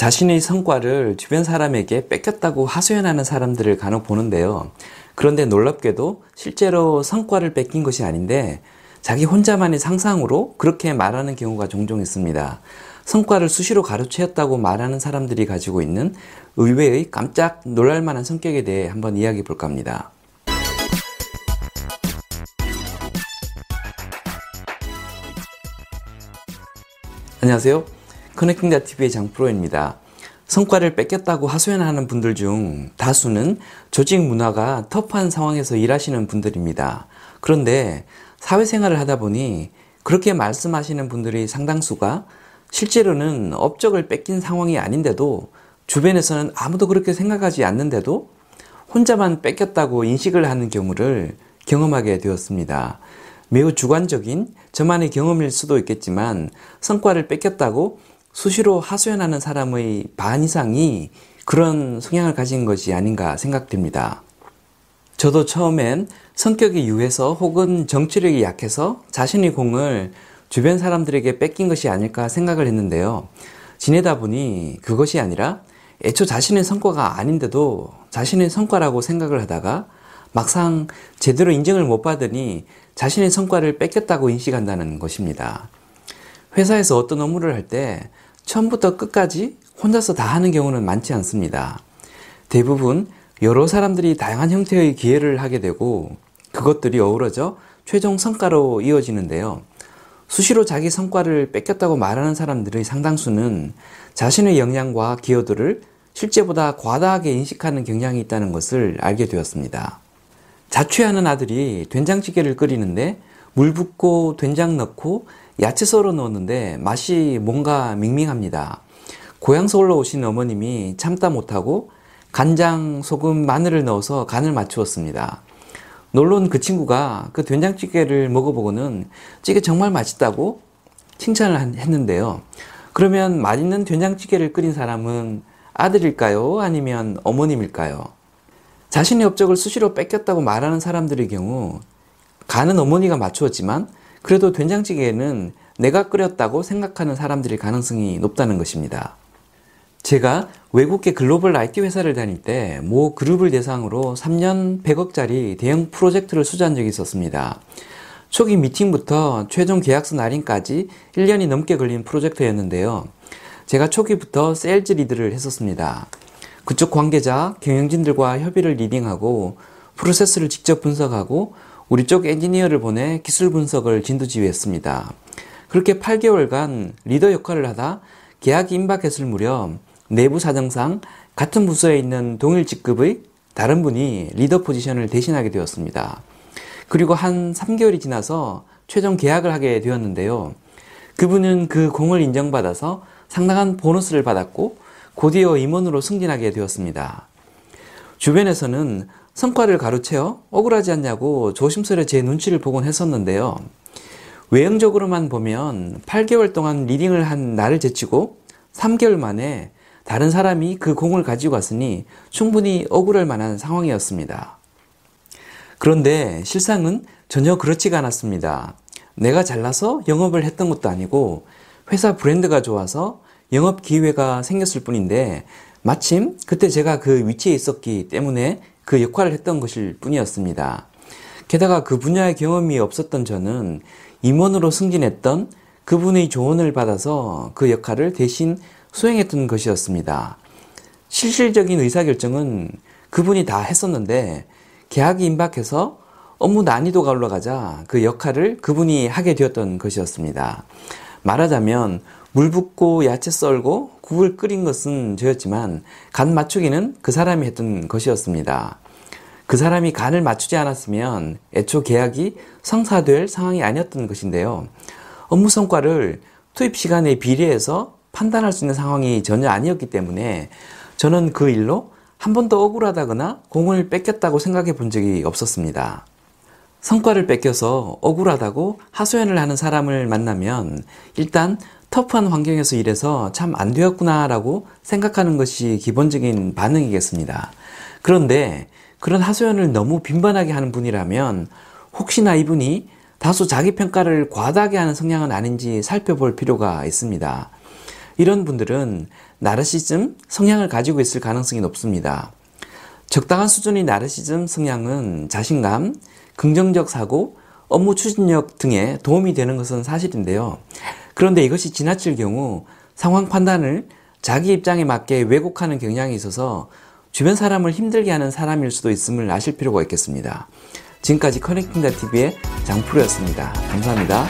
자신의 성과를 주변 사람에게 뺏겼다고 하소연하는 사람들을 간혹 보는데요. 그런데 놀랍게도 실제로 성과를 뺏긴 것이 아닌데 자기 혼자만의 상상으로 그렇게 말하는 경우가 종종 있습니다. 성과를 수시로 가로채었다고 말하는 사람들이 가지고 있는 의외의 깜짝 놀랄만한 성격에 대해 한번 이야기해 볼까 합니다. 안녕하세요. 커넥팅닷TV의 장프로입니다. 성과를 뺏겼다고 하소연하는 분들 중 다수는 조직 문화가 터프한 상황에서 일하시는 분들입니다. 그런데 사회생활을 하다 보니 그렇게 말씀하시는 분들이 상당수가 실제로는 업적을 뺏긴 상황이 아닌데도 주변에서는 아무도 그렇게 생각하지 않는데도 혼자만 뺏겼다고 인식을 하는 경우를 경험하게 되었습니다. 매우 주관적인 저만의 경험일 수도 있겠지만 성과를 뺏겼다고 수시로 하소연하는 사람의 반 이상이 그런 성향을 가진 것이 아닌가 생각됩니다. 저도 처음엔 성격이 유해서 혹은 정치력이 약해서 자신의 공을 주변 사람들에게 뺏긴 것이 아닐까 생각을 했는데요. 지내다 보니 그것이 아니라 애초 자신의 성과가 아닌데도 자신의 성과라고 생각을 하다가 막상 제대로 인정을 못 받으니 자신의 성과를 뺏겼다고 인식한다는 것입니다. 회사에서 어떤 업무를 할 때 처음부터 끝까지 혼자서 다 하는 경우는 많지 않습니다. 대부분 여러 사람들이 다양한 형태의 기회를 하게 되고 그것들이 어우러져 최종 성과로 이어지는데요. 수시로 자기 성과를 뺏겼다고 말하는 사람들의 상당수는 자신의 역량과 기여도를 실제보다 과다하게 인식하는 경향이 있다는 것을 알게 되었습니다. 자취하는 아들이 된장찌개를 끓이는데 물 붓고 된장 넣고 야채 썰어 넣었는데 맛이 뭔가 밍밍합니다. 고향 서울로 오신 어머님이 참다 못하고 간장, 소금, 마늘을 넣어서 간을 맞추었습니다. 물론 그 친구가 그 된장찌개를 먹어보고는 찌개 정말 맛있다고 칭찬을 했는데요. 그러면 맛있는 된장찌개를 끓인 사람은 아들일까요? 아니면 어머님일까요? 자신의 업적을 수시로 뺏겼다고 말하는 사람들의 경우 간은 어머니가 맞추었지만 그래도 된장찌개는 내가 끓였다고 생각하는 사람들일 가능성이 높다는 것입니다. 제가 외국계 글로벌 IT 회사를 다닐 때 모 그룹을 대상으로 3년 100억짜리 대형 프로젝트를 수주한 적이 있었습니다. 초기 미팅부터 최종 계약서 날인까지 1년이 넘게 걸린 프로젝트였는데요. 제가 초기부터 세일즈 리드를 했었습니다. 그쪽 관계자, 경영진들과 협의를 리딩하고 프로세스를 직접 분석하고 우리 쪽 엔지니어를 보내 기술 분석을 진두지휘했습니다. 그렇게 8개월간 리더 역할을 하다 계약이 임박했을 무렵 내부 사정상 같은 부서에 있는 동일 직급의 다른 분이 리더 포지션을 대신하게 되었습니다. 그리고 한 3개월이 지나서 최종 계약을 하게 되었는데요. 그분은 그 공을 인정받아서 상당한 보너스를 받았고 곧이어 임원으로 승진하게 되었습니다. 주변에서는 성과를 가로채어 억울하지 않냐고 조심스레 제 눈치를 보곤 했었는데요. 외형적으로만 보면 8개월 동안 리딩을 한 나를 제치고 3개월 만에 다른 사람이 그 공을 가지고 왔으니 충분히 억울할 만한 상황이었습니다. 그런데 실상은 전혀 그렇지가 않았습니다. 내가 잘나서 영업을 했던 것도 아니고 회사 브랜드가 좋아서 영업 기회가 생겼을 뿐인데 마침 그때 제가 그 위치에 있었기 때문에 그 역할을 했던 것일 뿐이었습니다. 게다가 그 분야의 경험이 없었던 저는 임원으로 승진했던 그분의 조언을 받아서 그 역할을 대신 수행했던 것이었습니다. 실질적인 의사결정은 그분이 다 했었는데 계약이 임박해서 업무 난이도가 올라가자 그 역할을 그분이 하게 되었던 것이었습니다. 말하자면 물 붓고 야채 썰고 국을 끓인 것은 저였지만 간 맞추기는 그 사람이 했던 것이었습니다. 그 사람이 간을 맞추지 않았으면 애초 계약이 성사될 상황이 아니었던 것인데요. 업무 성과를 투입 시간에 비례해서 판단할 수 있는 상황이 전혀 아니었기 때문에 저는 그 일로 한 번도 억울하다거나 공을 뺏겼다고 생각해 본 적이 없었습니다. 성과를 뺏겨서 억울하다고 하소연을 하는 사람을 만나면 일단 터프한 환경에서 일해서 참 안 되었구나 라고 생각하는 것이 기본적인 반응이겠습니다. 그런데 그런 하소연을 너무 빈번하게 하는 분이라면 혹시나 이분이 다소 자기 평가를 과다하게 하는 성향은 아닌지 살펴볼 필요가 있습니다. 이런 분들은 나르시즘 성향을 가지고 있을 가능성이 높습니다. 적당한 수준의 나르시즘 성향은 자신감, 긍정적 사고, 업무 추진력 등에 도움이 되는 것은 사실인데요. 그런데 이것이 지나칠 경우 상황 판단을 자기 입장에 맞게 왜곡하는 경향이 있어서 주변 사람을 힘들게 하는 사람일 수도 있음을 아실 필요가 있겠습니다. 지금까지 커넥팅닷TV의 장프로였습니다. 감사합니다.